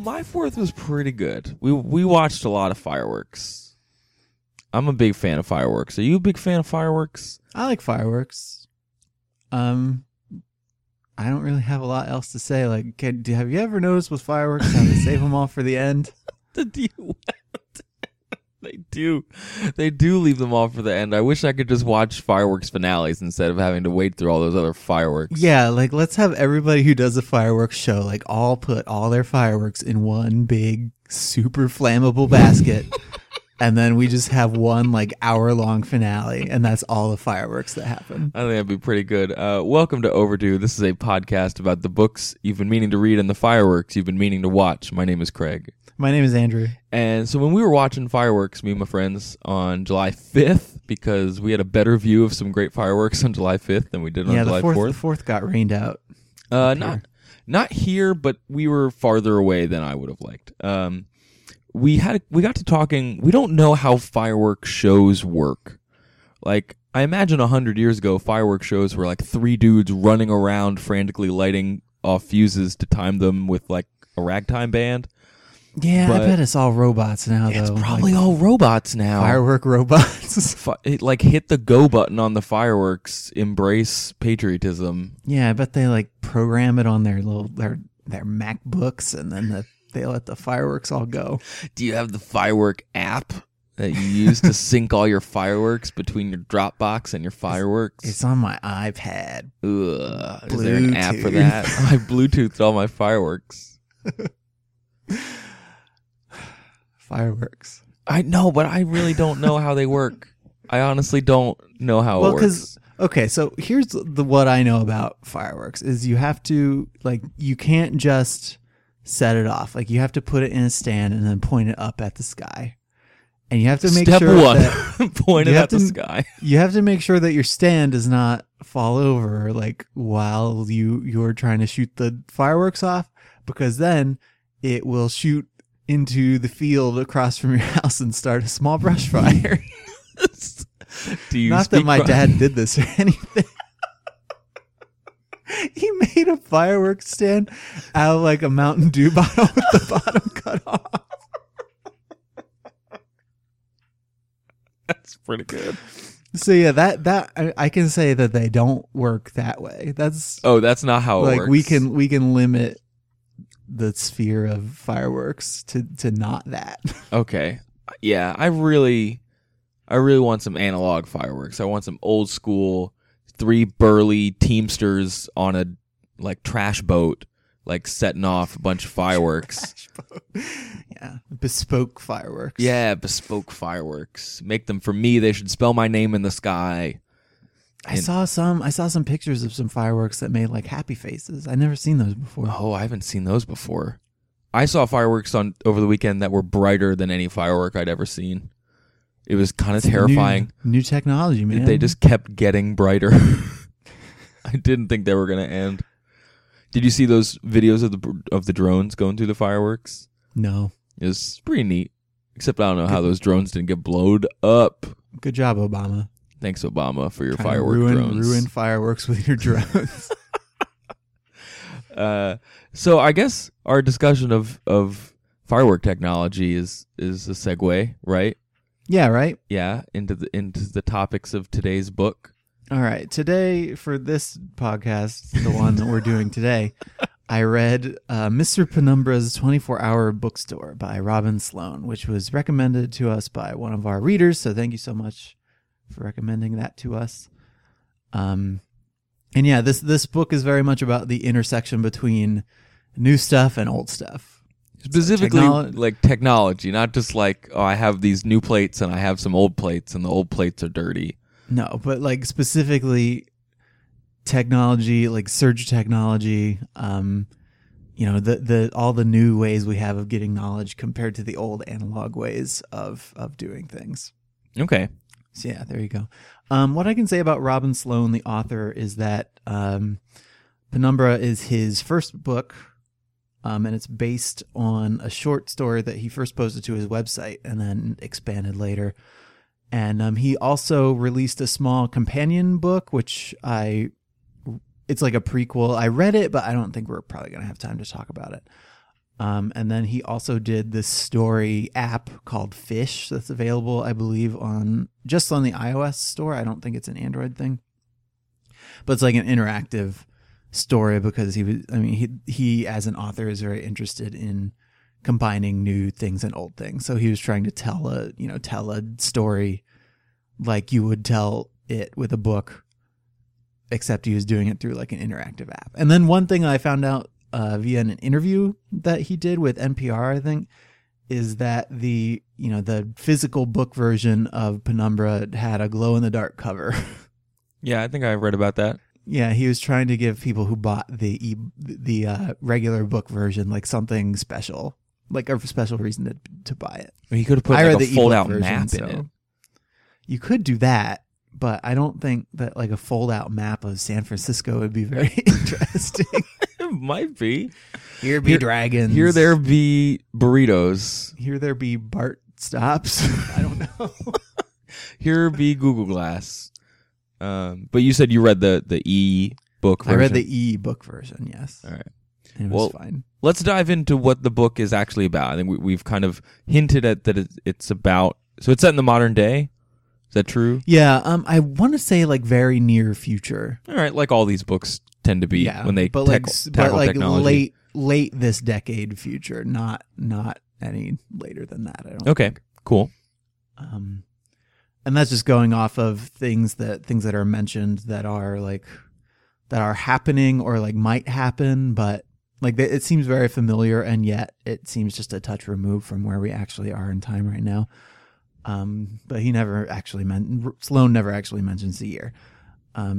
My fourth was pretty good. We watched a lot of fireworks. I'm a big fan of fireworks. Are you a big fan of fireworks? I like fireworks. I don't really have a lot else to say. Like, have you ever noticed with fireworks how they save them all for the end? They do leave them all for the end. I wish I could just watch fireworks finales instead of having to wait through all those other fireworks. Yeah, like let's have everybody who does a fireworks show like all put all their fireworks in one big super flammable basket. And then we just have one like hour-long finale, and that's all the fireworks that happen. I think that'd be pretty good. Welcome to Overdue. This is a podcast about the books you've been meaning to read and the fireworks you've been meaning to watch. My name is Craig. My name is Andrew. And so when we were watching fireworks, me and my friends, on July 5th, because we had a better view of some great fireworks on July 5th than we did on July 4th. Yeah, the 4th got rained out. Not here, but we were farther away than I would have liked. We got to talking. We don't know how fireworks shows work. Like, I imagine 100 years ago, fireworks shows were like three dudes running around frantically lighting off fuses to time them with like a ragtime band. Yeah, but I bet it's all robots now. It's probably like, all robots now. Firework robots. It, like, hit the go button on the fireworks. Embrace patriotism. Yeah, I bet they like program it on their little their MacBooks, and then they let the fireworks all go. Do you have the firework app that you use to sync all your fireworks between your Dropbox and your fireworks? It's on my iPad. Ugh. Is there an app for that? I Bluetoothed all my fireworks. Fireworks. I know, but I really don't know how they work. I honestly don't know how it works. Okay, so here's what I know about fireworks is you have to, like, you can't just set it off. Like, you have to put it in a stand and then point it up at the sky. And you have to make Step one, point it at the sky. You have to make sure that your stand does not fall over, like, while you're trying to shoot the fireworks off, because then it will shoot into the field across from your house and start a small brush fire. Not that my dad did this or anything. He made a fireworks stand out of like a Mountain Dew bottle with the bottom cut off. That's pretty good. So yeah, that I can say that they don't work that way. That's not how it works. Like we can limit the sphere of fireworks to not that. Okay. Yeah, I really want some analog fireworks. I want some old school. Three burly teamsters on a like trash boat, like setting off a bunch of fireworks. Yeah, bespoke fireworks. Yeah, bespoke fireworks. Make them for me. They should spell my name in the sky. I saw some pictures of some fireworks that made like happy faces. I've never seen those before. Oh, I haven't seen those before. I saw fireworks over the weekend that were brighter than any firework I'd ever seen. It was kind of terrifying. New technology, man. They just kept getting brighter. I didn't think they were going to end. Did you see those videos of the drones going through the fireworks? No. It was pretty neat. Except I don't know how those drones didn't get blowed up. Good job, Obama. Thanks, Obama, for your drones. Ruin fireworks with your drones. So I guess our discussion of firework technology is a segue, right? Yeah, right? Yeah, into the topics of today's book. All right. Today, for this podcast, the one that we're doing today, I read Mr. Penumbra's 24-Hour Bookstore by Robin Sloan, which was recommended to us by one of our readers, so thank you so much for recommending that to us. And yeah, this book is very much about the intersection between new stuff and old stuff. Specifically, like technology, not just like, oh, I have these new plates and I have some old plates and the old plates are dirty. No, but like specifically technology, like surge technology, you know, the all the new ways we have of getting knowledge compared to the old analog ways of doing things. Okay. So yeah, there you go. What I can say about Robin Sloan, the author, is that Penumbra is his first book, and it's based on a short story that he first posted to his website and then expanded later. And he also released a small companion book, which it's like a prequel. I read it, but I don't think we're probably going to have time to talk about it. And then he also did this story app called Fish that's available, I believe, just on the iOS store. I don't think it's an Android thing. But it's like an interactive story because he as an author is very interested in combining new things and old things. So he was trying to tell a story like you would tell it with a book, except he was doing it through like an interactive app. And then one thing I found out via an interview that he did with NPR, I think, is that the physical book version of Penumbra had a glow-in-the-dark cover. Yeah, I think I read about that. Yeah, he was trying to give people who bought the regular book version like something special, like a special reason to buy it. Well, he could have put like a fold-out map in it. You could do that. But I don't think that like a fold-out map of San Francisco would be very interesting. It might be. Here be dragons. Here there be burritos. Here there be BART stops. I don't know. Here be Google Glass. But you said you read the e-book version. I read the e-book version, yes. All right. And it was fine. Let's dive into what the book is actually about. I think we've kind of hinted at that it's about... So it's set in the modern day? Is that true? Yeah, I want to say like very near future. All right, like all these books tend to be when they tackle like technology. Late this decade future, not any later than that. I don't. Okay, think. Cool. And that's just going off of things that are mentioned that are like that are happening or like might happen, but like it seems very familiar, and yet it seems just a touch removed from where we actually are in time right now. But he never actually Sloan never actually mentions the year.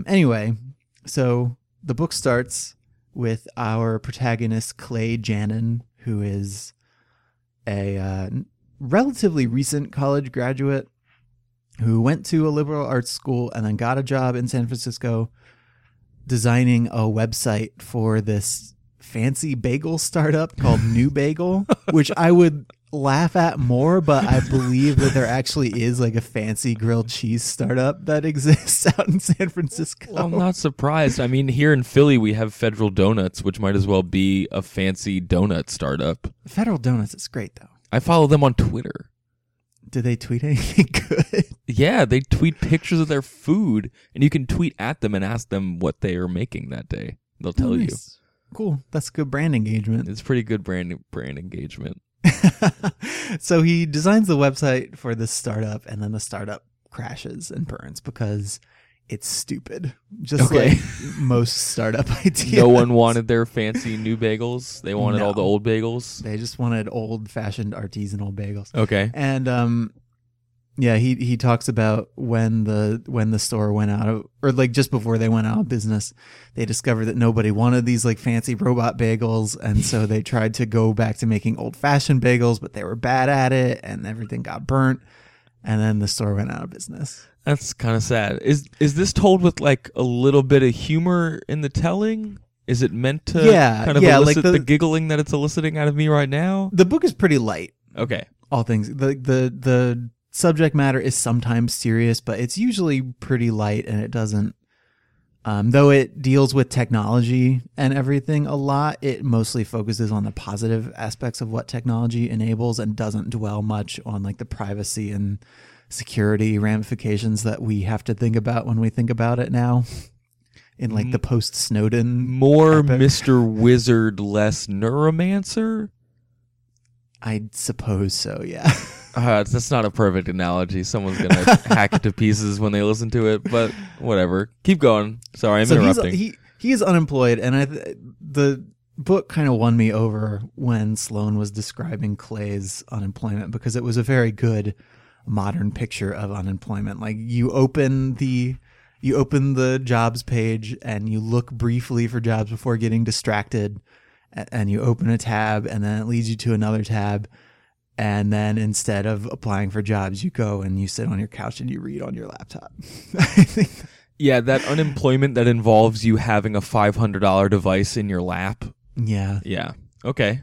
Anyway, so the book starts with our protagonist Clay Janin, who is a relatively recent college graduate who went to a liberal arts school and then got a job in San Francisco designing a website for this fancy bagel startup called New Bagel, which I would laugh at more, but I believe that there actually is like a fancy grilled cheese startup that exists out in San Francisco. Well, I'm not surprised. I mean, here in Philly, we have Federal Donuts, which might as well be a fancy donut startup. Federal Donuts is great, though. I follow them on Twitter. Do they tweet anything good? Yeah, they tweet pictures of their food, and you can tweet at them and ask them what they are making that day. They'll tell you. Cool. That's good brand engagement. It's pretty good brand engagement. So he designs the website for this startup, and then the startup crashes and burns because it's stupid. Just like most startup ideas. No one wanted their fancy new bagels. They wanted all the old bagels. They just wanted old-fashioned artisanal bagels. Okay. And he talks about when the store went out of, or like just before they went out of business, they discovered that nobody wanted these like fancy robot bagels, and so they tried to go back to making old fashioned bagels, but they were bad at it, and everything got burnt, and then the store went out of business. That's kind of sad. Is this told with like a little bit of humor in the telling? Is it meant to elicit like the giggling that it's eliciting out of me right now? The book is pretty light. Okay, all things the subject matter is sometimes serious, but it's usually pretty light, and it doesn't, though it deals with technology and everything a lot, it mostly focuses on the positive aspects of what technology enables and doesn't dwell much on like the privacy and security ramifications that we have to think about when we think about it now in like the post-Snowden. More epic. Mr. Wizard, less Neuromancer? I suppose so, yeah. That's not a perfect analogy. Someone's going to hack it to pieces when they listen to it, but whatever. Keep going. Sorry, I'm interrupting. He is unemployed, and the book kind of won me over when Sloan was describing Clay's unemployment because it was a very good modern picture of unemployment. Like you open the jobs page and you look briefly for jobs before getting distracted, and you open a tab and then it leads you to another tab. And then instead of applying for jobs, you go and you sit on your couch and you read on your laptop. Yeah, that unemployment that involves you having a $500 device in your lap. Yeah. Yeah. Okay.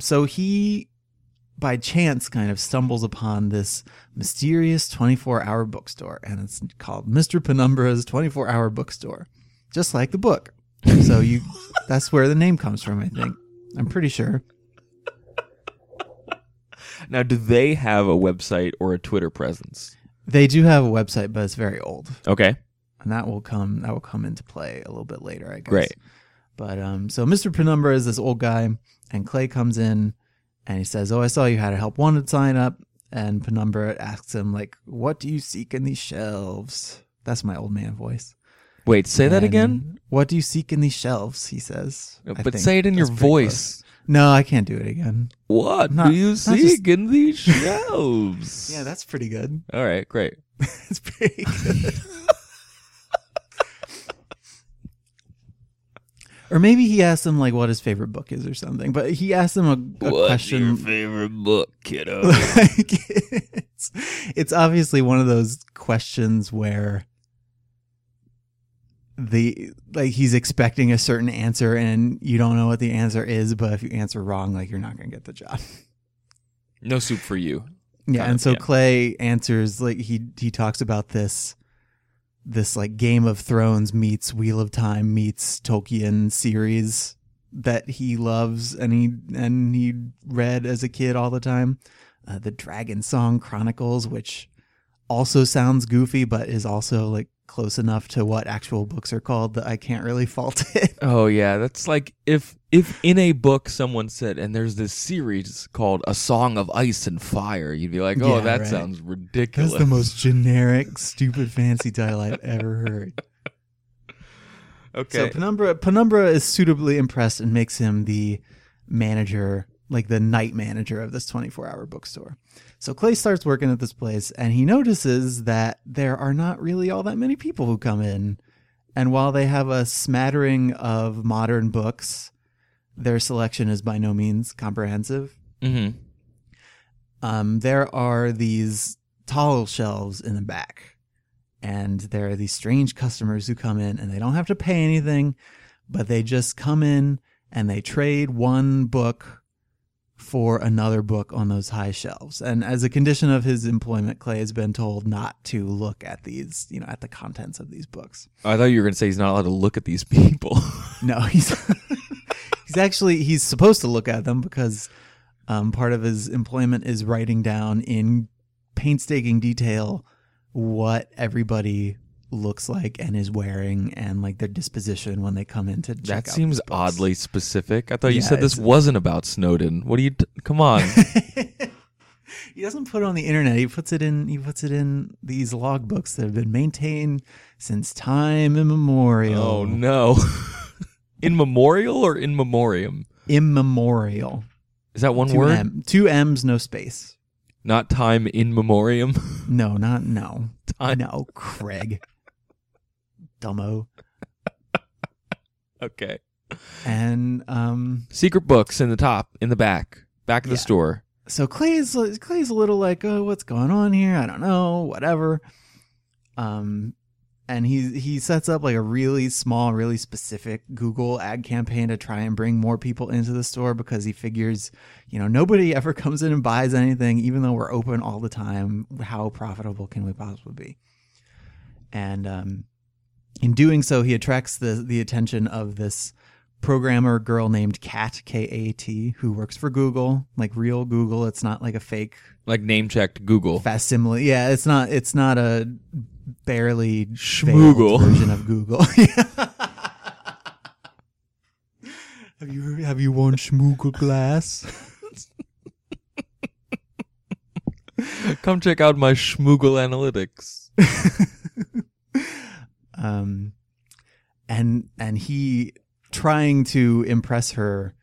So he, by chance, kind of stumbles upon this mysterious 24-hour bookstore, and it's called Mr. Penumbra's 24-Hour Bookstore, just like the book. So that's where the name comes from, I think. I'm pretty sure. Now, do they have a website or a Twitter presence? They do have a website, but it's very old. Okay. And that will come into play a little bit later, I guess. Great. But so Mr. Penumbra is this old guy, and Clay comes in and he says, "Oh, I saw you had a help wanted sign up." And Penumbra asks him, like, "What do you seek in these shelves?" That's my old man voice. Wait, say that again? "What do you seek in these shelves?" he says. No, but say it in your voice. Close. No, I can't do it again. What do you seek in these shelves? Yeah, that's pretty good. All right, great. It's pretty good. Or maybe he asked him, like, what his favorite book is or something. But he asked him a question. What's your favorite book, kiddo? Like, it's obviously one of those questions where he's expecting a certain answer and you don't know what the answer is, but if you answer wrong, like, you're not going to get the job. No soup for you. Yeah, and so Clay answers, like, he talks about this like Game of Thrones meets Wheel of Time meets Tolkien series that he loves and he read as a kid all the time, the Dragon Song Chronicles, which also sounds goofy but is also, like, close enough to what actual books are called that I can't really fault it. Oh yeah, that's like if in a book someone said, and there's this series called A Song of Ice and Fire, you'd be like, oh yeah, that sounds ridiculous. That's the most generic, stupid fancy title I've ever heard. Okay. So Penumbra is suitably impressed and makes him the manager, like the night manager of this 24-hour bookstore. So Clay starts working at this place, and he notices that there are not really all that many people who come in. And while they have a smattering of modern books, their selection is by no means comprehensive. Mm-hmm. There are these tall shelves in the back, and there are these strange customers who come in, and they don't have to pay anything, but they just come in and they trade one book for another book on those high shelves. And as a condition of his employment, Clay has been told not to look at these, you know, at the contents of these books. I thought you were going to say he's not allowed to look at these people. No, he's supposed to look at them because part of his employment is writing down in painstaking detail what everybody looks like and is wearing and, like, their disposition when they come in to check out. That seems oddly specific. I thought you said this wasn't about Snowden. What do you come on? He doesn't put it on the internet. He puts it in these logbooks that have been maintained since time immemorial. Oh no. In memorial or in memoriam? In memorial. Is that one word? Two M's, no space. Not time in memoriam? No, not no. Time. No, Craig. Dumbo. Okay. And secret books in the top, in the back of the store. So Clay's a little like, oh, what's going on here? I don't know, whatever. And he sets up, like, a really small, really specific Google ad campaign to try and bring more people into the store because he figures, you know, nobody ever comes in and buys anything, even though we're open all the time. How profitable can we possibly be? And in doing so, he attracts the attention of this programmer girl named Kat, K-A-T, who works for Google, like real Google. It's not like a fake, like, name-checked Google facsimile. Yeah, it's not a barely Schmoogle version of Google. Have you worn Schmoogle glass? Come check out my Schmoogle analytics. And he, trying to impress her,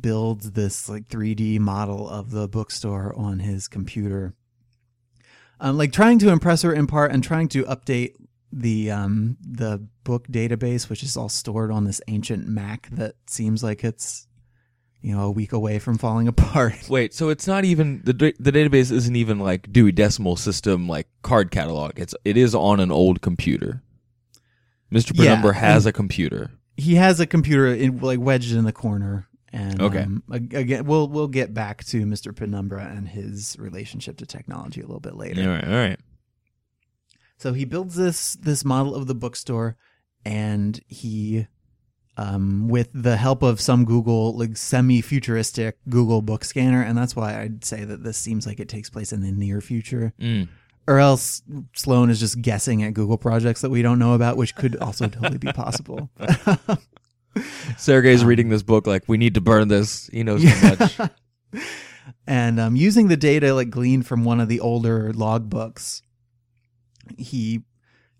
builds this like 3D model of the bookstore on his computer, like trying to impress her in part and trying to update the book database, which is all stored on this ancient Mac that seems like it's, you know, a week away from falling apart. Wait, so it's not even the database isn't even like Dewey Decimal System, like card catalog. It is on an old computer. Mr. Penumbra has a computer. He has a computer like wedged in the corner. And okay. Again, we'll get back to Mr. Penumbra and his relationship to technology a little bit later. All right. So he builds this model of the bookstore, and he, with the help of some Google, like semi-futuristic Google book scanner, and that's why I'd say that this seems like it takes place in the near future. Mm. Or else Sloan is just guessing at Google projects that we don't know about, which could also totally be possible. Sergei's reading this book like, we need to burn this. He knows so much. And using the data like gleaned from one of the older logbooks, he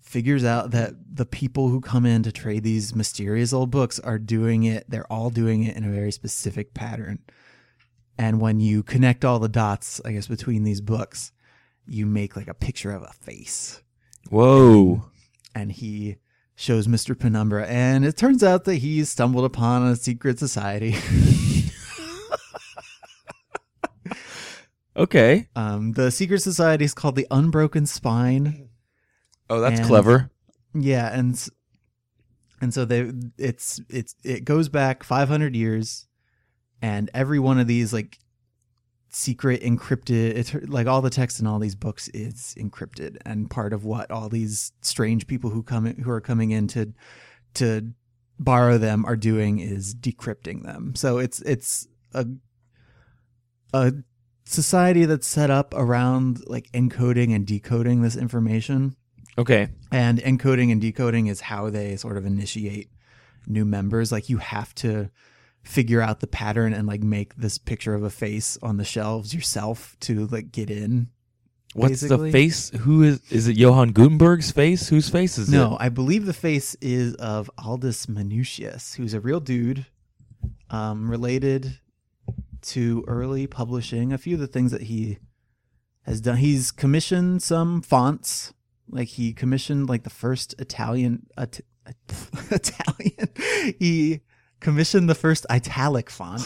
figures out that the people who come in to trade these mysterious old books are doing it. They're all doing it in a very specific pattern. And when you connect all the dots, I guess, between these books, you make like a picture of a face. Whoa. And he shows Mr. Penumbra, and it turns out that he's stumbled upon a secret society. Okay. The secret society is called the Unbroken Spine. Oh, that's clever. Yeah, and so it goes back 500 years, and every one of these like secret encrypted, it's like all the text in all these books is encrypted, and part of what all these strange people who are coming in to borrow them are doing is decrypting them. So it's a society that's set up around like encoding and decoding this information. Okay. And encoding and decoding is how they sort of initiate new members. Like you have to figure out the pattern and like make this picture of a face on the shelves yourself to like get in. What's basically the face? Who is it? Johann Gutenberg's face? Whose face is it? No, I believe the face is of Aldus Manutius, who's a real dude, related to early publishing. A few of the things that he has done, he's commissioned some fonts. Like he commissioned like the first Italian. He commissioned the first italic font.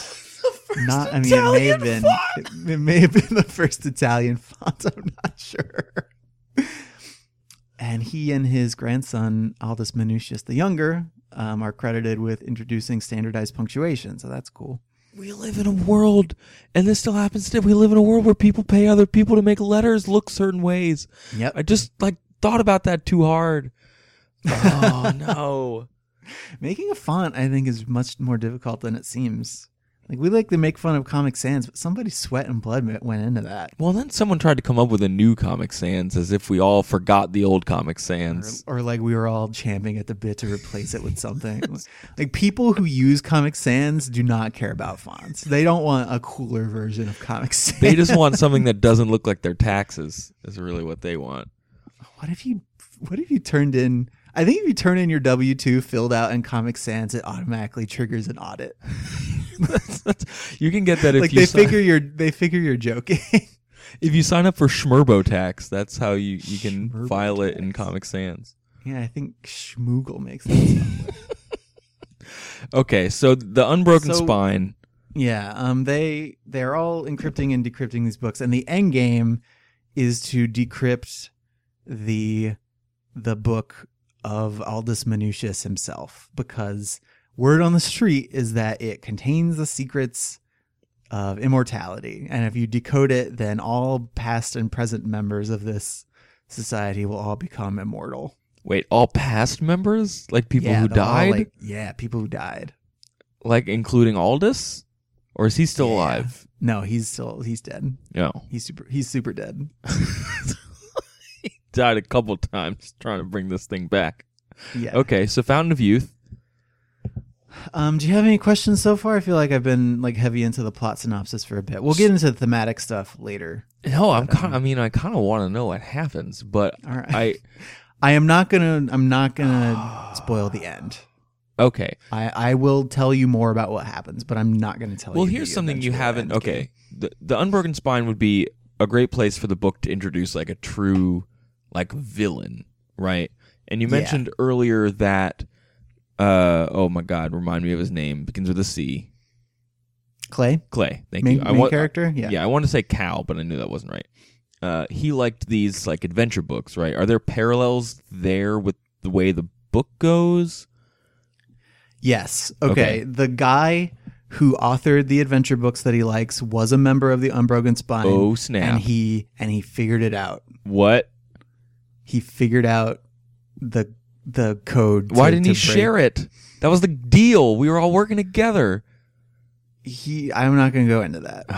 It may have been the first Italian font. I'm not sure. And he and his grandson Aldus Manutius the Younger are credited with introducing standardized punctuation. So that's cool. We live in a world, and this still happens today. We live in a world where people pay other people to make letters look certain ways. Yep. I just like thought about that too hard. Oh no. Making a font, I think, is much more difficult than it seems. Like, we like to make fun of Comic Sans, but somebody's sweat and blood went into that. Well, then someone tried to come up with a new Comic Sans, as if we all forgot the old Comic Sans. Or like we were all champing at the bit to replace it with something. Like, people who use Comic Sans do not care about fonts. They don't want a cooler version of Comic Sans. They just want something that doesn't look like their taxes, is really what they want. What if you turned in... I think if you turn in your W-2 filled out in Comic Sans, it automatically triggers an audit. You can get that if like you they figure you're joking. If you sign up for Schmerbotax, that's how you can Schmerbotax. File it in Comic Sans. Yeah, I think Schmoogle makes that sound. Okay, so the Unbroken Spine. Yeah, they're all encrypting and decrypting these books, and the end game is to decrypt the book of Aldus Manutius himself, because word on the street is that it contains the secrets of immortality. And if you decode it, then all past and present members of this society will all become immortal. Wait, all past members? Like people who died? People who died. Like including Aldus? Or is he still alive? No, he's dead. No. He's super dead. Died a couple times trying to bring this thing back. Yeah. Okay, so Fountain of Youth. Do you have any questions so far? I feel like I've been like heavy into the plot synopsis for a bit. We'll get into the thematic stuff later. No, I kind of want to know what happens, but all right. I am not gonna spoil the end. Okay. I will tell you more about what happens, but I'm not going to tell you. Well, here's something you haven't... Okay. The Unbroken Spine would be a great place for the book to introduce like a true like villain, right? And you mentioned earlier that... oh my God, remind me of his name. Begins with a C. Clay? Clay, thank you. Main character? Yeah. Yeah, I wanted to say Cal, but I knew that wasn't right. He liked these like adventure books, right? Are there parallels there with the way the book goes? Yes. Okay. The guy who authored the adventure books that he likes was a member of the Unbroken Spine. Oh, snap. And he figured it out. What? He figured out the code. Why didn't he share it? That was the deal. We were all working together. I'm not going to go into that.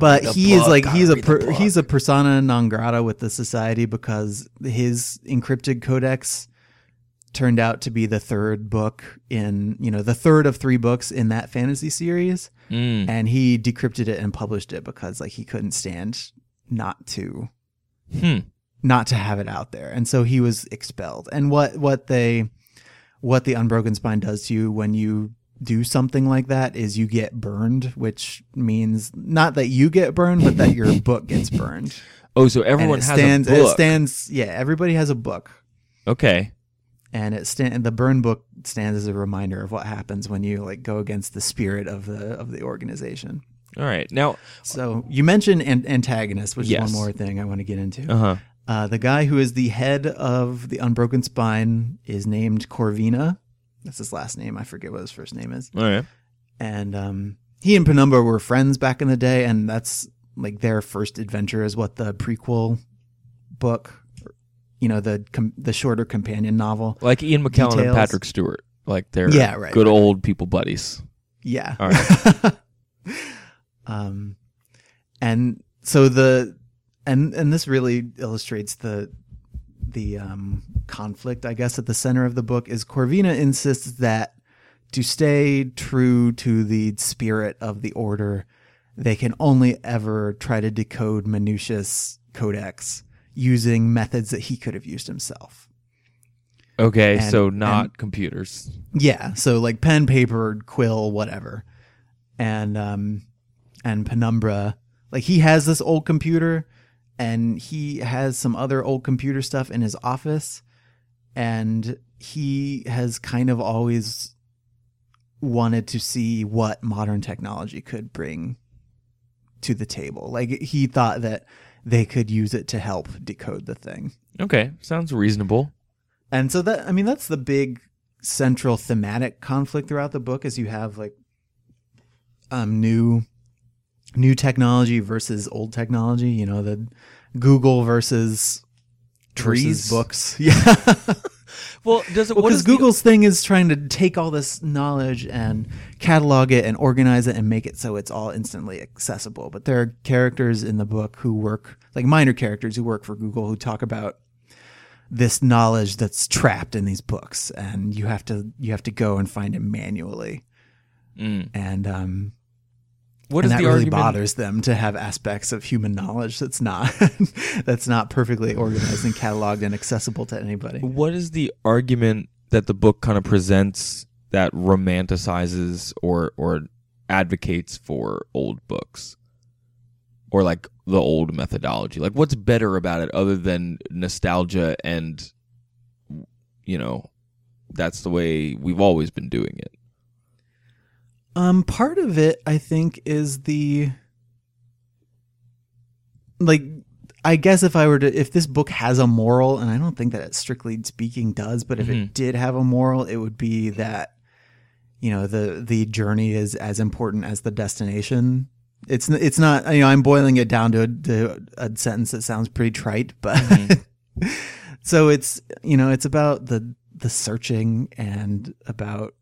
But he is like, he's a persona non grata with the society because his encrypted codex turned out to be the third book in, the third of three books in that fantasy series. Mm. And he decrypted it and published it because like he couldn't stand not to have it out there. And so he was expelled. And what the Unbroken Spine does to you when you do something like that is you get burned, which means not that you get burned, but that your book gets burned. Oh, so everyone has a book. Everybody has a book. Okay. And the burn book stands as a reminder of what happens when you like go against the spirit of the organization. All right. Now, so you mentioned antagonist, which is one more thing I want to get into. Uh-huh. The guy who is the head of the Unbroken Spine is named Corvina. That's his last name. I forget what his first name is. All right. And he and Penumbra were friends back in the day, and that's like their first adventure is what the prequel book, the shorter companion novel. Like Ian McKellen and Patrick Stewart. Like they're good old people buddies. Yeah. All right. And so and this really illustrates the conflict, I guess, at the center of the book is Corvina insists that to stay true to the spirit of the order, they can only ever try to decode Manutius' codex using methods that he could have used himself. Okay, so not computers. Yeah, so like pen, paper, quill, whatever. And Penumbra, like he has this old computer and he has some other old computer stuff in his office. And he has kind of always wanted to see what modern technology could bring to the table. Like he thought that they could use it to help decode the thing. Okay. Sounds reasonable. And so that's the big central thematic conflict throughout the book is you have like new technology versus old technology, the Google versus trees books. Yeah. Well, because Google's thing is trying to take all this knowledge and catalog it and organize it and make it so it's all instantly accessible. But there are characters in the book who work, like minor characters who work for Google, who talk about this knowledge that's trapped in these books, and you have to go and find it manually. Mm. And that really bothers them to have aspects of human knowledge that's not perfectly organized and cataloged and accessible to anybody. What is the argument that the book kind of presents that romanticizes or advocates for old books or like the old methodology? Like what's better about it other than nostalgia and, that's the way we've always been doing it? Part of it, I think, is if this book has a moral, and I don't think that it strictly speaking does, but if it did have a moral, it would be that, the journey is as important as the destination. It's not, I'm boiling it down to a sentence that sounds pretty trite, but so it's, it's about the searching and about,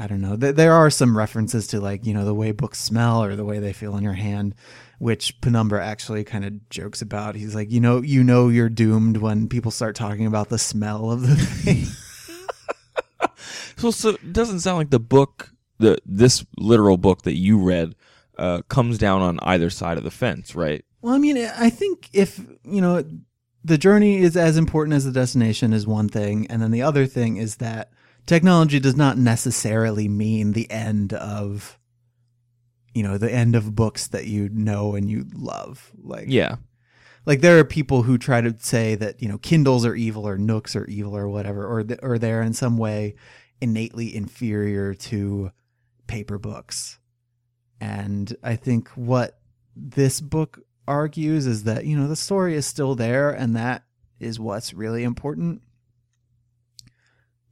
I don't know. There are some references to like, the way books smell or the way they feel in your hand, which Penumbra actually kind of jokes about. He's like, you know, you're doomed when people start talking about the smell of the thing. So it doesn't sound like the book, this literal book that you read, comes down on either side of the fence, right? Well, I think if, the journey is as important as the destination is one thing. And then the other thing is that technology does not necessarily mean the end of, you know, the end of books that you know and you love. Like, yeah. Like there are people who try to say that, you know, Kindles are evil or Nooks are evil or whatever, or they're in some way innately inferior to paper books. And I think what this book argues is that, you know, the story is still there, and that is what's really important.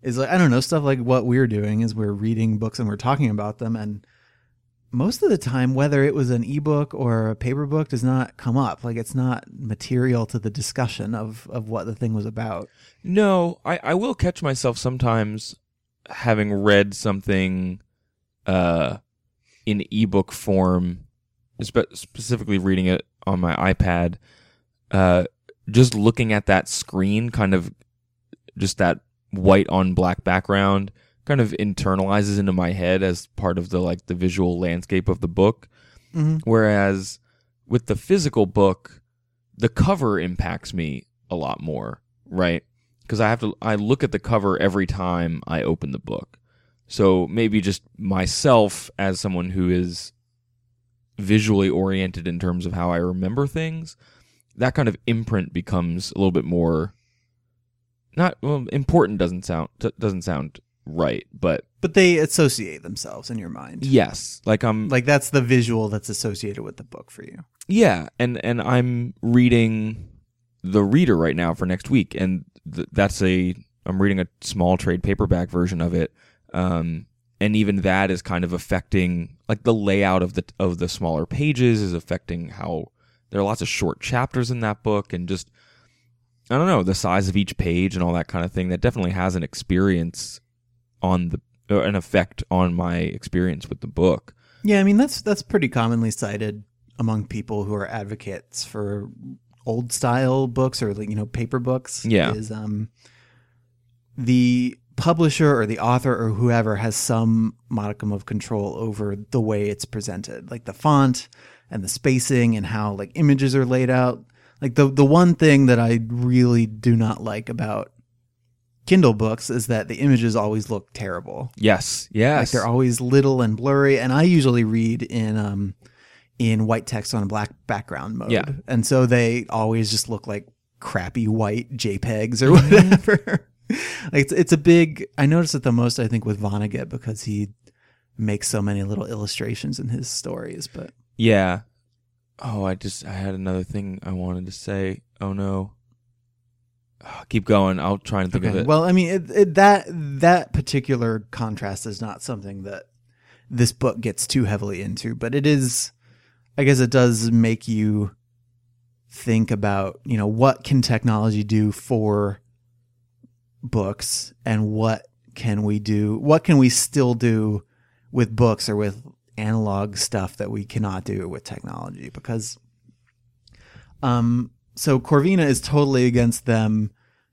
Is like, I don't know, stuff like what we're doing is we're reading books and we're talking about them, and most of the time, whether it was an ebook or a paper book does not come up. Like, it's not material to the discussion of what the thing was about. No, I will catch myself sometimes having read something in ebook form, specifically reading it on my iPad, just looking at that screen, kind of just that white on black background, kind of internalizes into my head as part of the, like, the visual landscape of the book. Mm-hmm. Whereas with the physical book, the cover impacts me a lot more, right? Because I look at the cover every time I open the book. So maybe just myself as someone who is visually oriented in terms of how I remember things, that kind of imprint becomes a little bit more important doesn't sound right, but they associate themselves in your mind. Yes, like I'm like that's the visual that's associated with the book for you. Yeah, and I'm reading The Reader right now for next week, and I'm reading a small trade paperback version of it, and even that is kind of affecting, like, the layout of the smaller pages is affecting how there are lots of short chapters in that book, and just, I don't know, the size of each page and all that kind of thing. That definitely has an experience an effect on my experience with the book. Yeah, I mean that's pretty commonly cited among people who are advocates for old style books or, like, you know, paper books. Yeah, is the publisher or the author or whoever has some modicum of control over the way it's presented, like the font and the spacing and how, like, images are laid out. Like the one thing that I really do not like about Kindle books is that the images always look terrible. Yes. Like they're always little and blurry, and I usually read in white text on a black background mode. Yeah. And so they always just look like crappy white JPEGs or whatever. Like it's a big, I notice it the most, I think, with Vonnegut, because he makes so many little illustrations in his stories, but yeah. Oh, I had another thing I wanted to say. Oh no. Keep going. I'll try and think of it. Well, I mean, that particular contrast is not something that this book gets too heavily into, but it is, I guess it does make you think about, you know, what can technology do for books, and what can we still do with books or with analog stuff that we cannot do with technology? Because, so Corvina is totally against them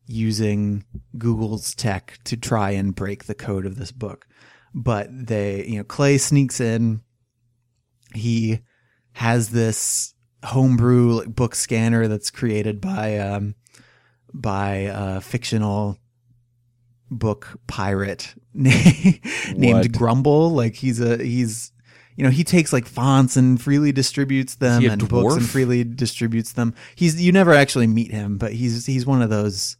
using Google's tech to try and break the code of this book. But they, you know, Clay sneaks in. He has this homebrew, like, book scanner that's created by a fictional book pirate named Grumble. Like you know, he takes, like, fonts and freely distributes them, and books and freely distributes them. You never actually meet him, but he's one of those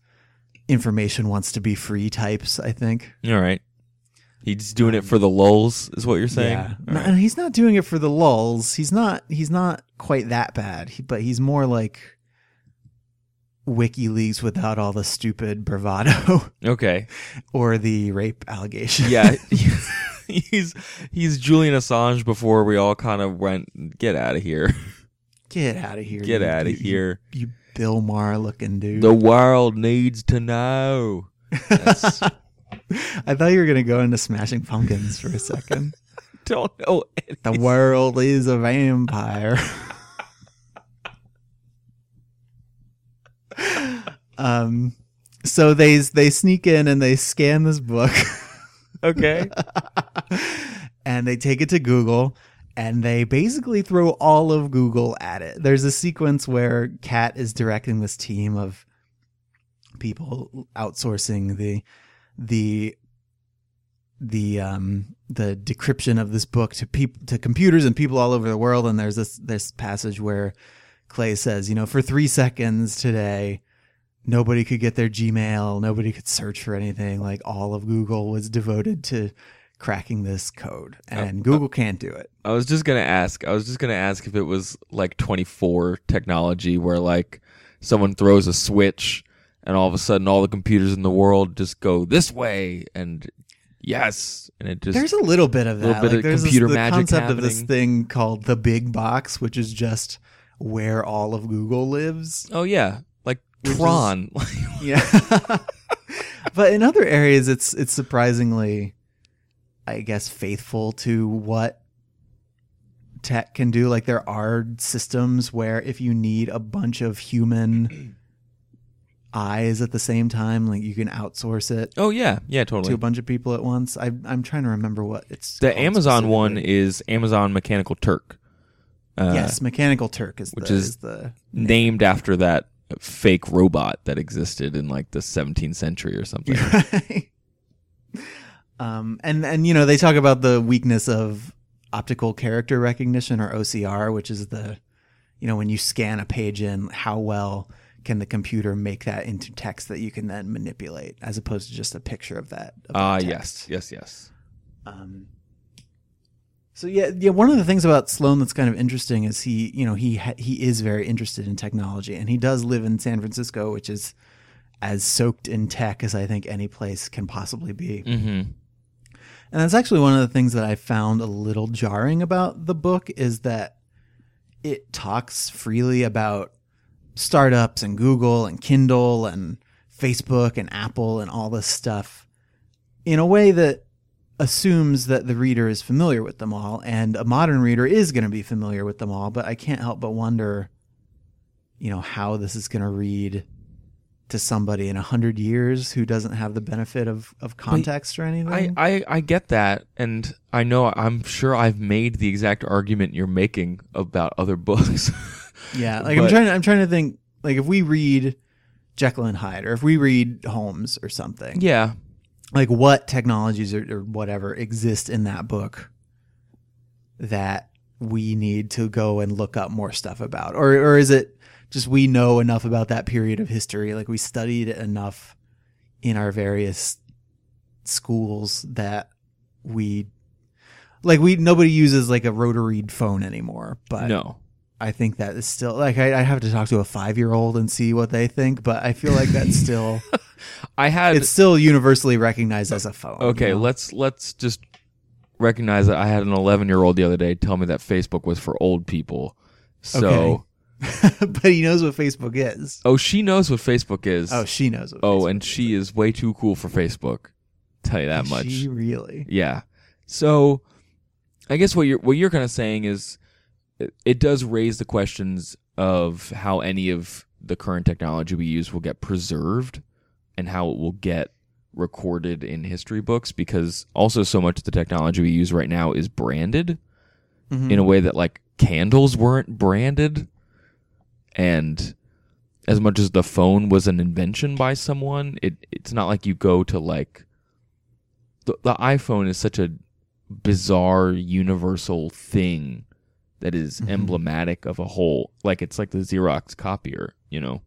information wants to be free types, I think. All right. He's doing it for the lulz, is what you're saying? Yeah. No, right. And he's not doing it for the lulz. He's not quite that bad, but he's more like WikiLeaks without all the stupid bravado. Okay. Or the rape allegations. Yeah. He's Julian Assange before we all kind of went, get out of here. Get out of here. Get out of here. You Bill Maher looking dude. The world needs to know. Yes. I thought you were going to go into Smashing Pumpkins for a second. Don't know anything. The world is a vampire. So they sneak in and they scan this book. Okay. And they take it to Google, and they basically throw all of Google at it. There's a sequence where Kat is directing this team of people outsourcing the decryption of this book to computers and people all over the world. And there's this passage where Clay says, you know, for 3 seconds today, nobody could get their Gmail. Nobody could search for anything. Like, all of Google was devoted to cracking this code, and Google can't do it. I was just going to ask if it was like 24 technology where like someone throws a switch and all of a sudden all the computers in the world just go this way and yes. And it just, there's a little bit of that. Like, there's computer magic happening. The concept of this thing called the big box, which is just where all of Google lives. Oh yeah. Like Tron. Yeah. But in other areas, it's surprisingly, I guess, faithful to what tech can do. Like, there are systems where if you need a bunch of human eyes at the same time, like, you can outsource it. Oh yeah. Yeah, totally. To a bunch of people at once. I'm trying to remember what it's called. The Amazon one is Amazon Mechanical Turk. Yes, Mechanical Turk is the named after that fake robot that existed in like the 17th century or something. Right. And you know, they talk about the weakness of optical character recognition, or OCR, which is the, you know, when you scan a page in, how well can the computer make that into text that you can then manipulate, as opposed to just a picture of that. Yes. So yeah. One of the things about Sloan that's kind of interesting is he is very interested in technology, and he does live in San Francisco, which is as soaked in tech as I think any place can possibly be. Mm-hmm. And that's actually one of the things that I found a little jarring about the book, is that it talks freely about startups and Google and Kindle and Facebook and Apple and all this stuff in a way that assumes that the reader is familiar with them all, and a modern reader is going to be familiar with them all. But I can't help but wonder, you know, how this is going to read to somebody in 100 years who doesn't have the benefit of context or anything. I get that, and I know, I'm sure I've made the exact argument you're making about other books. Yeah, like, but I'm trying to think, like, if we read Jekyll and Hyde, or if we read Holmes or something, yeah, like, what technologies or whatever exist in that book that we need to go and look up more stuff about, or is it just we know enough about that period of history, like we studied it enough in our various schools that we nobody uses like a rotary phone anymore. But no, I think that is still like, I have to talk to a 5-year-old and see what they think, but I feel like that's still it's still universally recognized as a phone. Okay, you know? Let's just recognize that I had an 11-year-old the other day tell me that Facebook was for old people. So. Okay. But he knows what Facebook is. Oh, she knows what Facebook is. Oh, she knows what Facebook is. Oh, and she is way too cool for Facebook. Tell you that much. She really? Yeah. So I guess what you're kind of saying is it does raise the questions of how any of the current technology we use will get preserved and how it will get recorded in history books, because also so much of the technology we use right now is branded, mm-hmm. in a way that like candles weren't branded. And as much as the phone was an invention by someone, it's not like you go to like the iPhone is such a bizarre universal thing that is mm-hmm. emblematic of a whole, like it's like the Xerox copier, you know.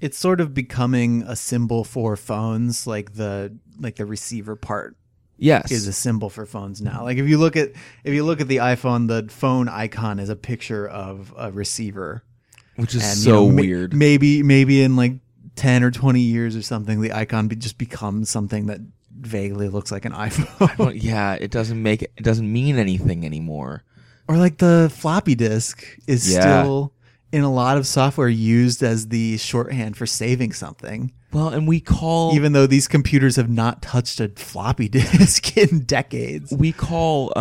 It's sort of becoming a symbol for phones, like the receiver part. Yes, is a symbol for phones now. Like if you look at the iPhone, the phone icon is a picture of a receiver. Which is weird. Maybe in like 10 or 20 years or something, the icon just becomes something that vaguely looks like an iPhone. Yeah, it doesn't mean anything anymore. Or like the floppy disk is still in a lot of software used as the shorthand for saving something. Well, and even though these computers have not touched a floppy disk in decades. We call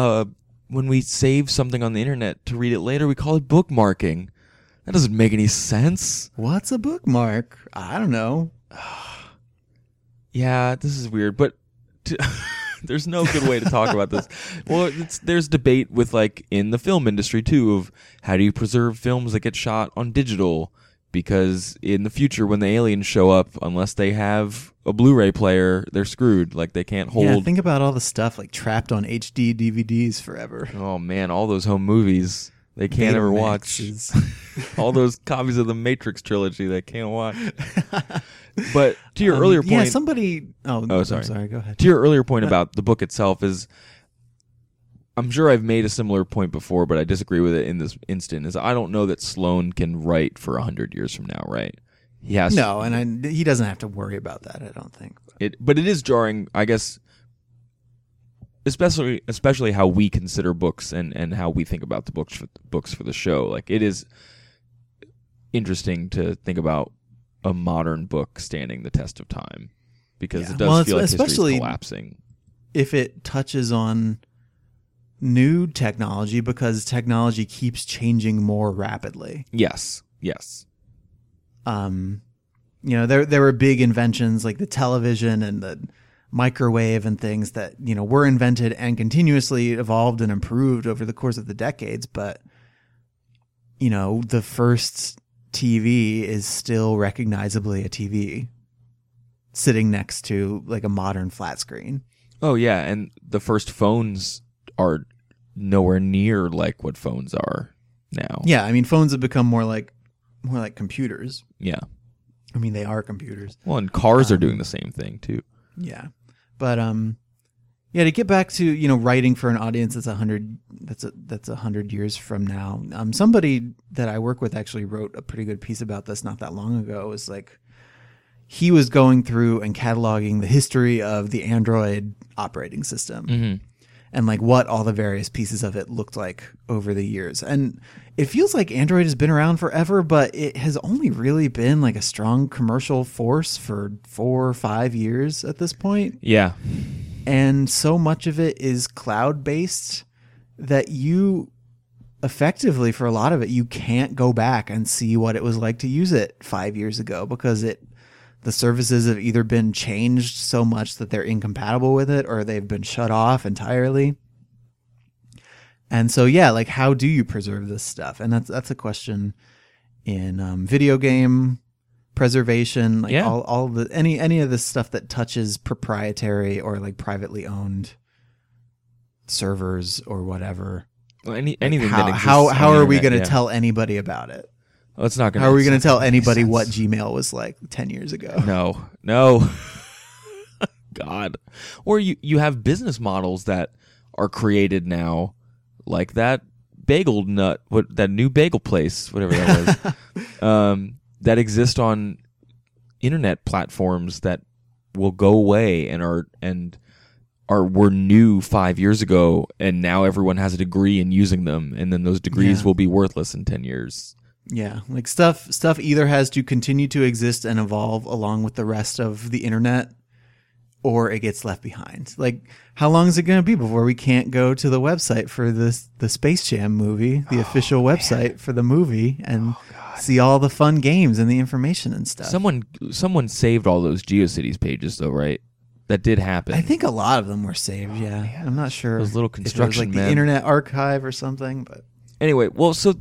when we save something on the internet to read it later, we call it bookmarking. That doesn't make any sense. What's a bookmark? I don't know. Yeah, this is weird, but there's no good way to talk about this. Well, there's debate with like in the film industry too of how do you preserve films that get shot on digital? because in the future when the aliens show up, unless they have a Blu-ray player, they're screwed. Like, they can't hold... Yeah, think about all the stuff, like, trapped on HD DVDs forever. Oh, man, all those home movies they can't ever watch. All those copies of the Matrix trilogy they can't watch. But to your earlier point... Yeah, somebody... Oh, sorry. I'm sorry, go ahead. To your earlier point about the book itself is... I'm sure I've made a similar point before, but I disagree with it in this instant, is I don't know that Sloan can write for 100 years from now, right? Yes. No, and he doesn't have to worry about that, I don't think. But it is jarring, I guess, especially how we consider books and how we think about the books for the show. Like, it is interesting to think about a modern book standing the test of time, because it does feel like history's collapsing. If it touches on... new technology, because technology keeps changing more rapidly. Yes. You know, there were big inventions like the television and the microwave and things that, you know, were invented and continuously evolved and improved over the course of the decades. But, you know, the first TV is still recognizably a TV sitting next to like a modern flat screen. Oh, yeah. And the first phones are nowhere near like what phones are now. Yeah, I mean, phones have become more like computers. Yeah. I mean, they are computers. Well, and cars are doing the same thing too. Yeah. But to get back to, you know, writing for an audience that's 100 years from now. Somebody that I work with actually wrote a pretty good piece about this not that long ago. It was like he was going through and cataloging the history of the Android operating system. Mm-hmm. And like what all the various pieces of it looked like over the years. And it feels like Android has been around forever, but it has only really been like a strong commercial force for 4 or 5 years at this point. Yeah. And so much of it is cloud-based that you effectively, for a lot of it, you can't go back and see what it was like to use it 5 years ago, because the services have either been changed so much that they're incompatible with it, or they've been shut off entirely. And so, yeah, like, how do you preserve this stuff? And that's a question in video game preservation, like all the any of this stuff that touches proprietary or like privately owned servers or whatever. Well, anything that exists. How are we going to tell anybody about it? Oh, it's not gonna. How are we going to tell anybody what Gmail was like 10 years ago? No. God. Or you have business models that are created now, like that bagel nut, that new bagel place, whatever that was, that exist on internet platforms that will go away and were new 5 years ago, and now everyone has a degree in using them, and then those degrees will be worthless in 10 years. Yeah, like stuff either has to continue to exist and evolve along with the rest of the internet, or it gets left behind. Like, how long is it going to be before we can't go to the website for the Space Jam movie, the official website for the movie, and see all the fun games and the information and stuff? Someone saved all those GeoCities pages, though, right? That did happen. I think a lot of them were saved, yeah. Man. I'm not sure. Those little construction men. It was like the Internet Archive or something, but... Anyway, well, so...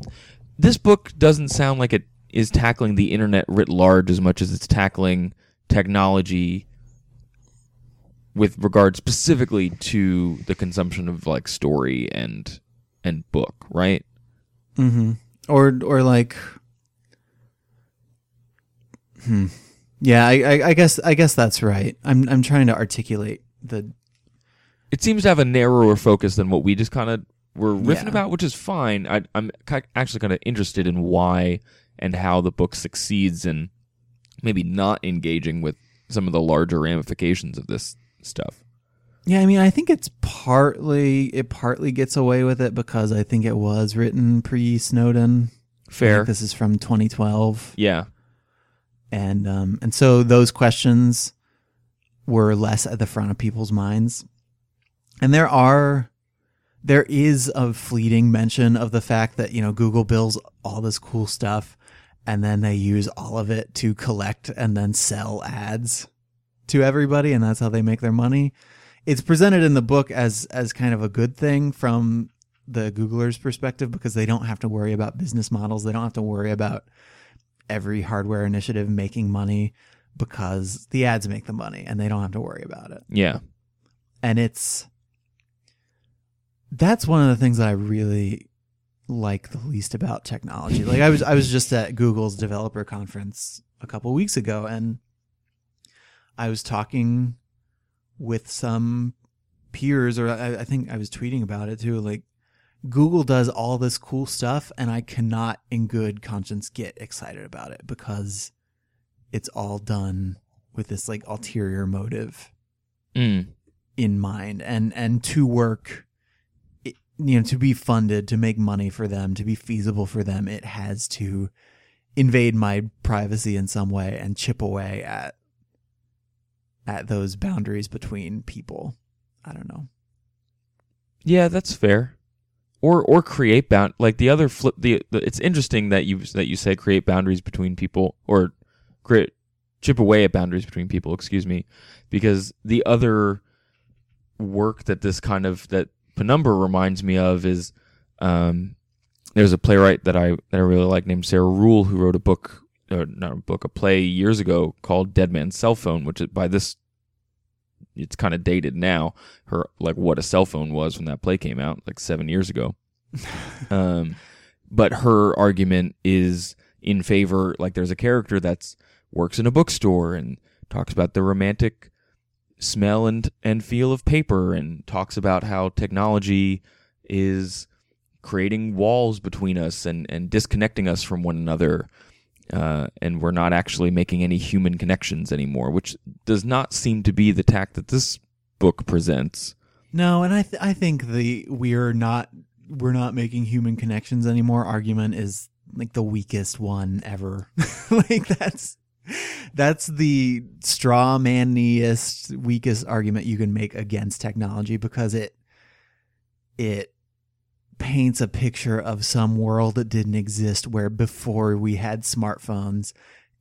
This book doesn't sound like it is tackling the internet writ large as much as it's tackling technology with regard specifically to the consumption of like story and book, right? Mm-hmm. Or like, yeah, I guess that's right. I'm trying to articulate the. It seems to have a narrower focus than what we just kind of. We're riffing about, which is fine. I'm actually kind of interested in why and how the book succeeds in maybe not engaging with some of the larger ramifications of this stuff. Yeah, I mean, I think it partly gets away with it because I think it was written pre-Snowden. Fair. I think this is from 2012. Yeah, and so those questions were less at the front of people's minds, and there is a fleeting mention of the fact that, you know, Google builds all this cool stuff and then they use all of it to collect and then sell ads to everybody, and that's how they make their money. It's presented in the book as kind of a good thing from the Googlers' perspective, because they don't have to worry about business models. They don't have to worry about every hardware initiative making money because the ads make the money and they don't have to worry about it. Yeah. And that's one of the things that I really like the least about technology. Like I was just at Google's developer conference a couple of weeks ago, and I was talking with some peers, or I think I was tweeting about it too, like Google does all this cool stuff and I cannot in good conscience get excited about it because it's all done with this like ulterior motive in mind, and to work, you know, to be funded, to make money for them, to be feasible for them, it has to invade my privacy in some way and chip away at those boundaries between people. I don't know. Yeah, that's fair. Or create bound, like the other flip. It's interesting that you said create boundaries between people, or chip away at boundaries between people. Excuse me, because the other work that this kind of that Penumbra reminds me of is there's a playwright that I really like named Sarah Rule, who wrote a play years ago called Dead Man's Cell Phone, which is, by this it's kind of dated now, her like what a cell phone was when that play came out like 7 years ago. But her argument is in favor, like there's a character that works in a bookstore and talks about the romantic smell and feel of paper, and talks about how technology is creating walls between us and disconnecting us from one another, and we're not actually making any human connections anymore, which does not seem to be the tack that this book presents. No, and I think the we're not making human connections anymore argument is like the weakest one ever. Like that's the straw man-iest, weakest argument you can make against technology, because it paints a picture of some world that didn't exist, where before we had smartphones,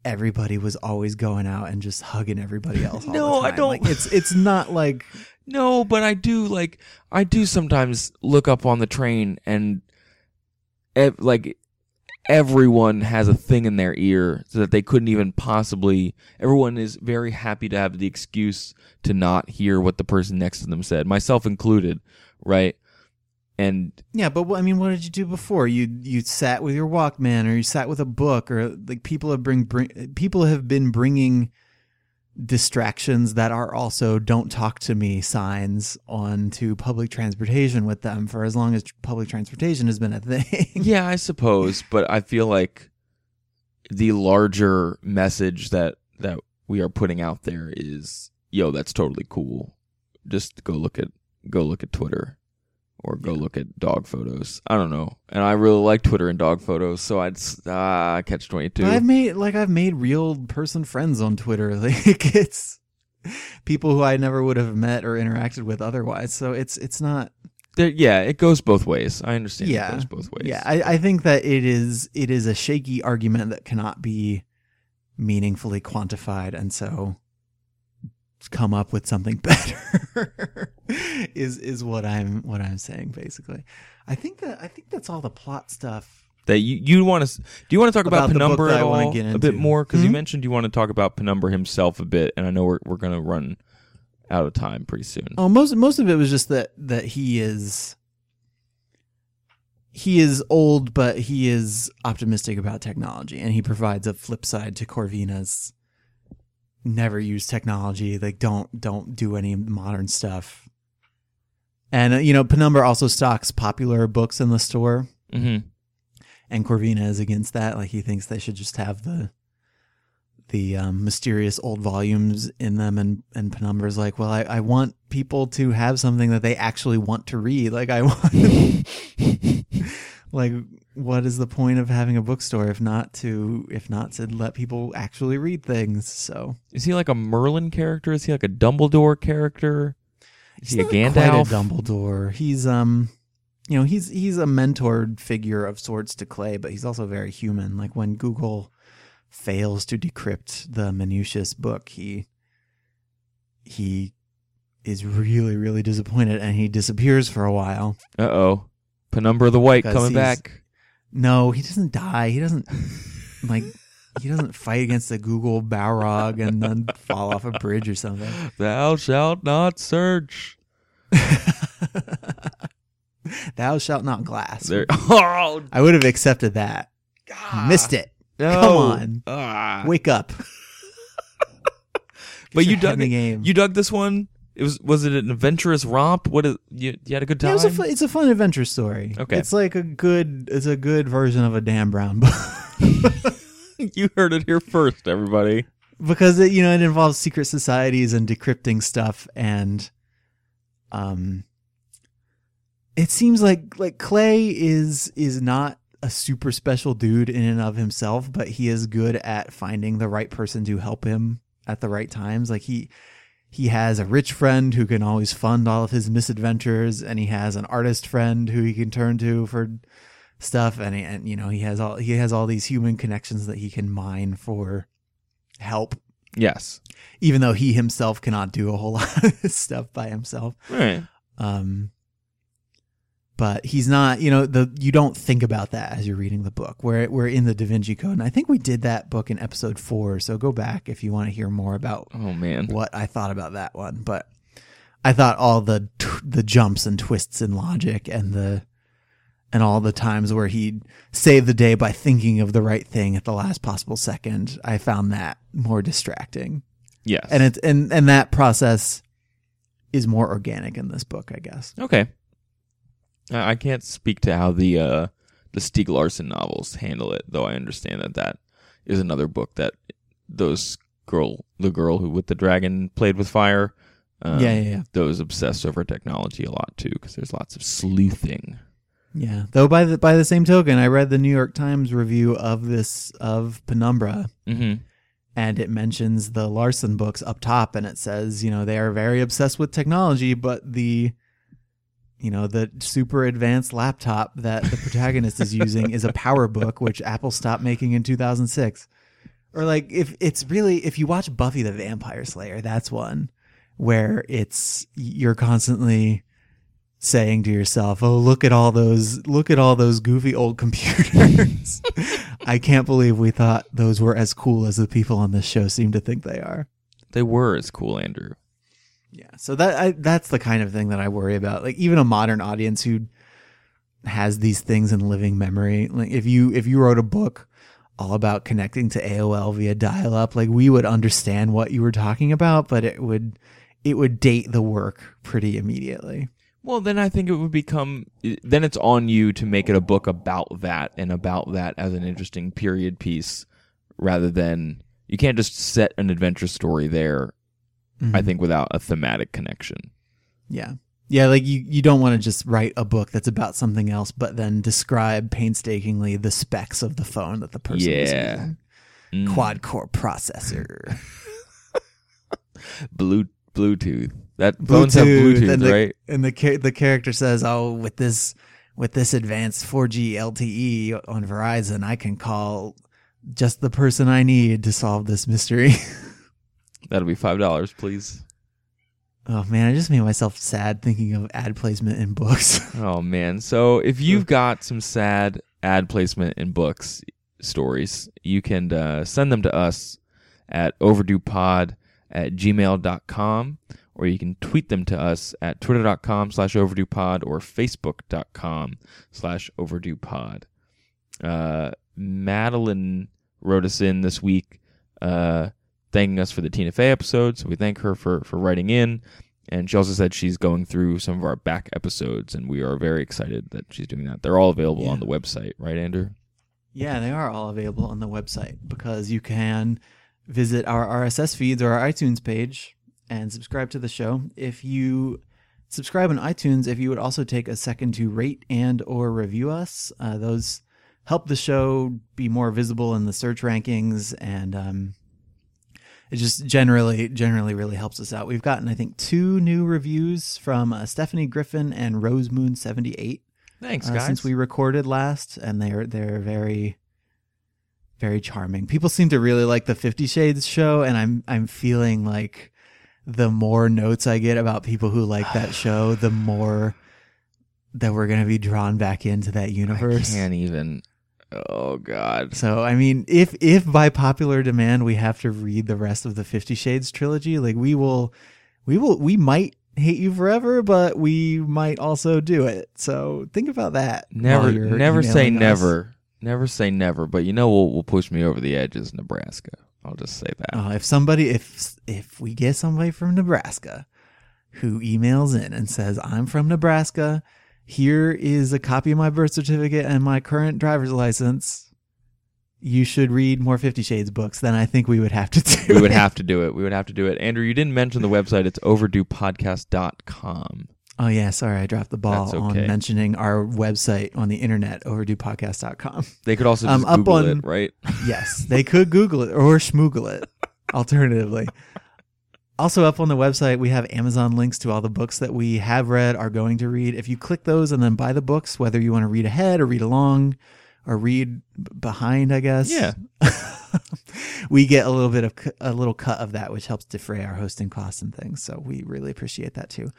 everybody was always going out and just hugging everybody else. No, all the time. I don't. Like, it's not like. No, but I do like. I do sometimes look up on the train and like. Everyone has a thing in their ear so that they couldn't even possibly. Everyone is very happy to have the excuse to not hear what the person next to them said, myself included, right? And yeah, but I mean, what did you do before? You sat with your Walkman, or you sat with a book, or like people have been bringing distractions that are also "don't talk to me" signs onto public transportation with them for as long as public transportation has been a thing. Yeah, I suppose, but I feel like the larger message that we are putting out there is, yo, that's totally cool. Just go look at Twitter, or go look at dog photos. I don't know, and I really like Twitter and dog photos, so I'd catch 22. I've made real person friends on Twitter. Like it's people who I never would have met or interacted with otherwise. So it's not. Yeah, it goes both ways. I understand. Yeah, it goes both ways. Yeah, I think that it is a shaky argument that cannot be meaningfully quantified, and so come up with something better is what I'm saying basically. I think that's all the plot stuff that you want to. Do you want to talk about Penumbra at all a bit more? Because you mentioned you want to talk about Penumbra himself a bit, and I know we're going to run out of time pretty soon. Oh, most of it was just that he is old, but he is optimistic about technology, and he provides a flip side to Corvina's. Never use technology, like don't do any modern stuff. And you know, Penumbra also stocks popular books in the store, and Corvina is against that. Like he thinks they should just have the mysterious old volumes in them, and Penumbra's like, well, I want people to have something that they actually want to read. Like I want, like what is the point of having a bookstore if not to let people actually read things? So is he like a Merlin character? Is he like a Dumbledore character? Is he a Gandalf? Quite a Dumbledore. He's you know, he's a mentored figure of sorts to Clay, but he's also very human. Like when Google fails to decrypt the Manutius book, he is really, really disappointed, and he disappears for a while. Uh oh. Penumbra the White coming back. No, he doesn't die. He doesn't like He doesn't fight against the Google Balrog and then fall off a bridge or something. Thou shalt not search. Thou shalt not glass. Oh. I would have accepted that. God. Missed it. No. Come on. Wake up. But you dug the game. You dug this one. Was it an adventurous romp? You had a good time? Yeah, it's a fun adventure story. Okay. It's a good version of a Dan Brown book. You heard it here first, everybody. Because it involves secret societies and decrypting stuff, and it seems like Clay is not a super special dude in and of himself, but he is good at finding the right person to help him at the right times. Like he has a rich friend who can always fund all of his misadventures, and he has an artist friend who he can turn to for stuff, and he has all these human connections that he can mine for help. Yes, even though he himself cannot do a whole lot of this stuff by himself. Right. But he's not. You don't think about that as you're reading the book. We're in the Da Vinci Code, and I think we did that book in episode 4. So go back if you want to hear more about what I thought about that one. But I thought all the jumps and twists in logic and all the times where he'd save the day by thinking of the right thing at the last possible second, I found that more distracting. Yes. And and that process is more organic in this book, I guess. Okay. I can't speak to how the Stieg Larsson novels handle it, though I understand that is another book that the girl who with the dragon played with fire, those obsess over technology a lot too, because there's lots of sleuthing. Yeah, though by the same token, I read the New York Times review of Penumbra, and it mentions the Larson books up top, and it says they are very obsessed with technology, but the super advanced laptop that the protagonist is using is a PowerBook, which Apple stopped making in 2006. Or if you watch Buffy the Vampire Slayer, that's one where you're constantly saying to yourself, "Oh, look at all those goofy old computers." I can't believe we thought those were as cool as the people on this show seem to think they are. They were as cool, Andrew. Yeah. So that's the kind of thing that I worry about. Like, even a modern audience who has these things in living memory. Like, if you wrote a book all about connecting to AOL via dial up, like, we would understand what you were talking about, but it would date the work pretty immediately. Well, then I think it would become... Then it's on you to make it a book about that, and about that as an interesting period piece, rather than... You can't just set an adventure story there, I think, without a thematic connection. Yeah. Yeah, you don't want to just write a book that's about something else, but then describe painstakingly the specs of the phone that the person is using. Quad-core processor. Bluetooth. That phones have Bluetooth, right? And the character says, "Oh, with this advanced 4G LTE on Verizon, I can call just the person I need to solve this mystery." That'll be $5, please. Oh man, I just made myself sad thinking of ad placement in books. Oh man, so if you've got some sad ad placement in books stories, you can send them to us at overduepod@gmail.com. Or you can tweet them to us at twitter.com/overduepod or facebook.com/overduepod. Madeline wrote us in this week, thanking us for the Tina Fey episode. So we thank her for writing in. And she also said she's going through some of our back episodes, and we are very excited that she's doing that. They're all available on the website, right, Andrew? Yeah, they are all available on the website, because you can visit our RSS feeds or our iTunes page and subscribe to the show. If you subscribe on iTunes, if you would also take a second to rate and or review us, those help the show be more visible in the search rankings, and it just generally really helps us out. We've gotten, I think, 2 new reviews from Stephanie Griffin and Rosemoon78. Thanks, guys. Since we recorded last, and they're very, very charming. People seem to really like the 50 Shades show, and I'm feeling like, the more notes I get about people who like that show, the more that we're going to be drawn back into that universe. I can't even. Oh, God. So, I mean, if by popular demand we have to read the rest of the 50 Shades trilogy, like we might hate you forever, but we might also do it. So think about that. Never say never. Never say never. But you know what will push me over the edge is Nebraska. I'll just say that. If we get somebody from Nebraska who emails in and says, I'm from Nebraska, here is a copy of my birth certificate and my current driver's license, you should read more 50 Shades books, then I think we would have to do it. We would have to do it. Andrew, you didn't mention the website. It's overduepodcast.com. Oh, yeah. Sorry, I dropped the ball on mentioning our website on the internet, overduepodcast.com. They could also just Google it, right? Yes, they could Google it or schmoogle it, alternatively. Also up on the website, we have Amazon links to all the books that we have read, are going to read. If you click those and then buy the books, whether you want to read ahead or read along or read behind, I guess. Yeah. We get a little cut of that, which helps defray our hosting costs and things. So we really appreciate that too.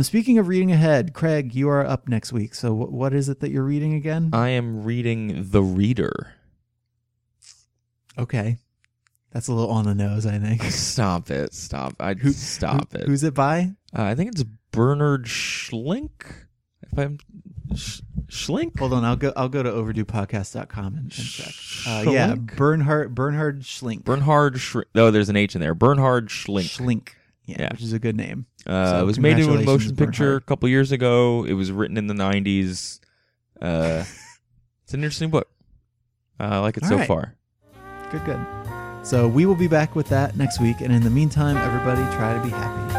Speaking of reading ahead, Craig, you are up next week. So what is it that you're reading again? I am reading The Reader. Okay. That's a little on the nose, I think. Stop it. Stop it. Who's it by? I think it's Bernhard Schlink. If I'm Schlink? Hold on. I'll go to overduepodcast.com and check. Yeah, Bernhard Schlink. No, there's an H in there. Bernhard Schlink. Yeah, which is a good name. It was made into a motion picture a couple years ago. It was written in the 90s. It's an interesting book. I like it so far. Good. So we will be back with that next week. And in the meantime, everybody, try to be happy.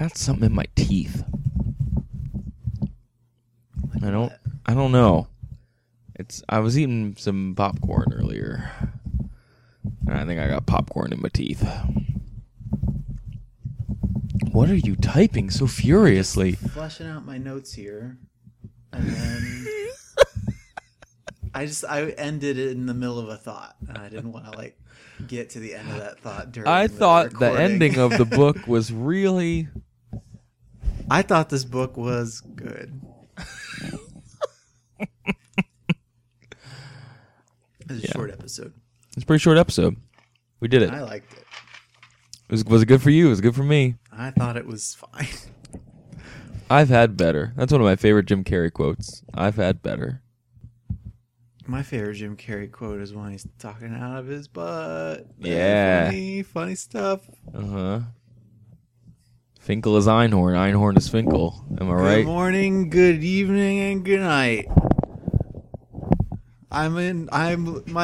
Got something in my teeth. I don't know. I was eating some popcorn earlier, and I think I got popcorn in my teeth. What are you typing so furiously? Just fleshing out my notes here, and then I ended it in the middle of a thought, and I didn't want to get to the end of that thought during. I thought the ending of the book was really. I thought this book was good. It's a short episode. It's a pretty short episode. We did it. I liked it. Was it good for you? It was good for me. I thought it was fine. I've had better. That's one of my favorite Jim Carrey quotes. I've had better. My favorite Jim Carrey quote is when he's talking out of his butt. Yeah. Funny stuff. Uh-huh. Finkel is Einhorn. Einhorn is Finkel. Am I right? Good morning, good evening, and good night. My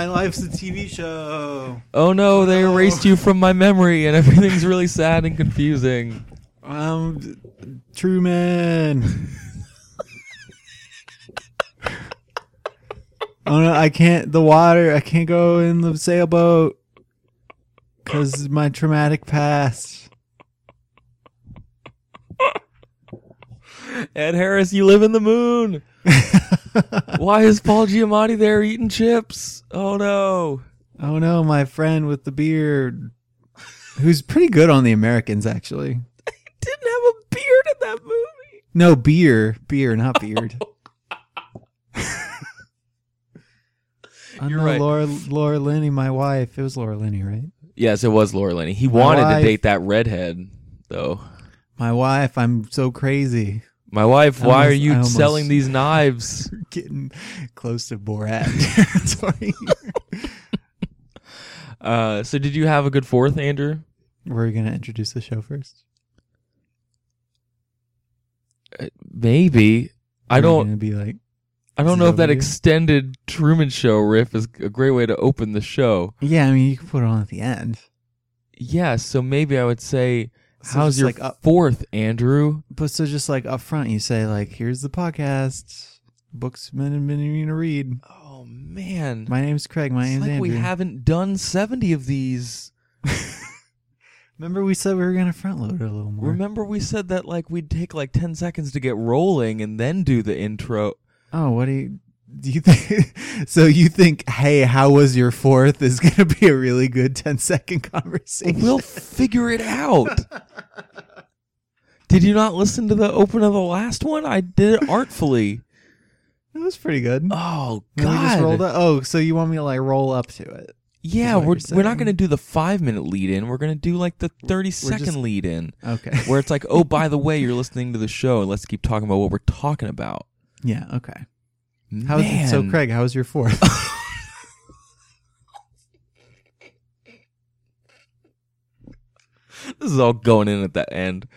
life's a TV show. Oh no, they erased you from my memory and everything's really sad and confusing. Truman. Oh no, I can't go in the sailboat because my traumatic past. Ed Harris, you live in the moon. Why is Paul Giamatti there eating chips? Oh, no. Oh, no, my friend with the beard, who's pretty good on The Americans, actually. He didn't have a beard in that movie. No, beer, not beard. You're right. Laura Linney, my wife. It was Laura Linney, right? Yes, it was Laura Linney. He wanted to date that redhead, though. My wife, I'm so crazy. My wife, why are you selling these knives? Getting close to Borat territory. So did you have a good fourth, Andrew? Were you going to introduce the show first? Maybe. I don't know if that extended Truman Show riff is a great way to open the show. Yeah, I mean, you can put it on at the end. Yeah, so maybe I would say... So how's your like up, fourth, Andrew? But so just like up front, you say like, here's the podcast, books men and women need to read. Oh, man. My name's Craig. My name's Andrew. We haven't done 70 of these. Remember we said we were going to front load it a little more. Remember we said that like we'd take like 10 seconds to get rolling and then do the intro. Oh, what do you think? So you think, hey, how was your fourth is going to be a really good 10-second conversation. We'll figure it out. Did you not listen to the open of the last one? I did it artfully. It was pretty good. Oh, God. We just rolled up. Oh, so you want me to like roll up to it? Yeah, we're not going to do the 5-minute lead-in. We're going to do like the 30-second lead-in. Okay. Where it's like, oh, by the way, you're listening to the show. Let's keep talking about what we're talking about. Yeah, okay. So, Craig, how was your fourth? This is all going in at the end.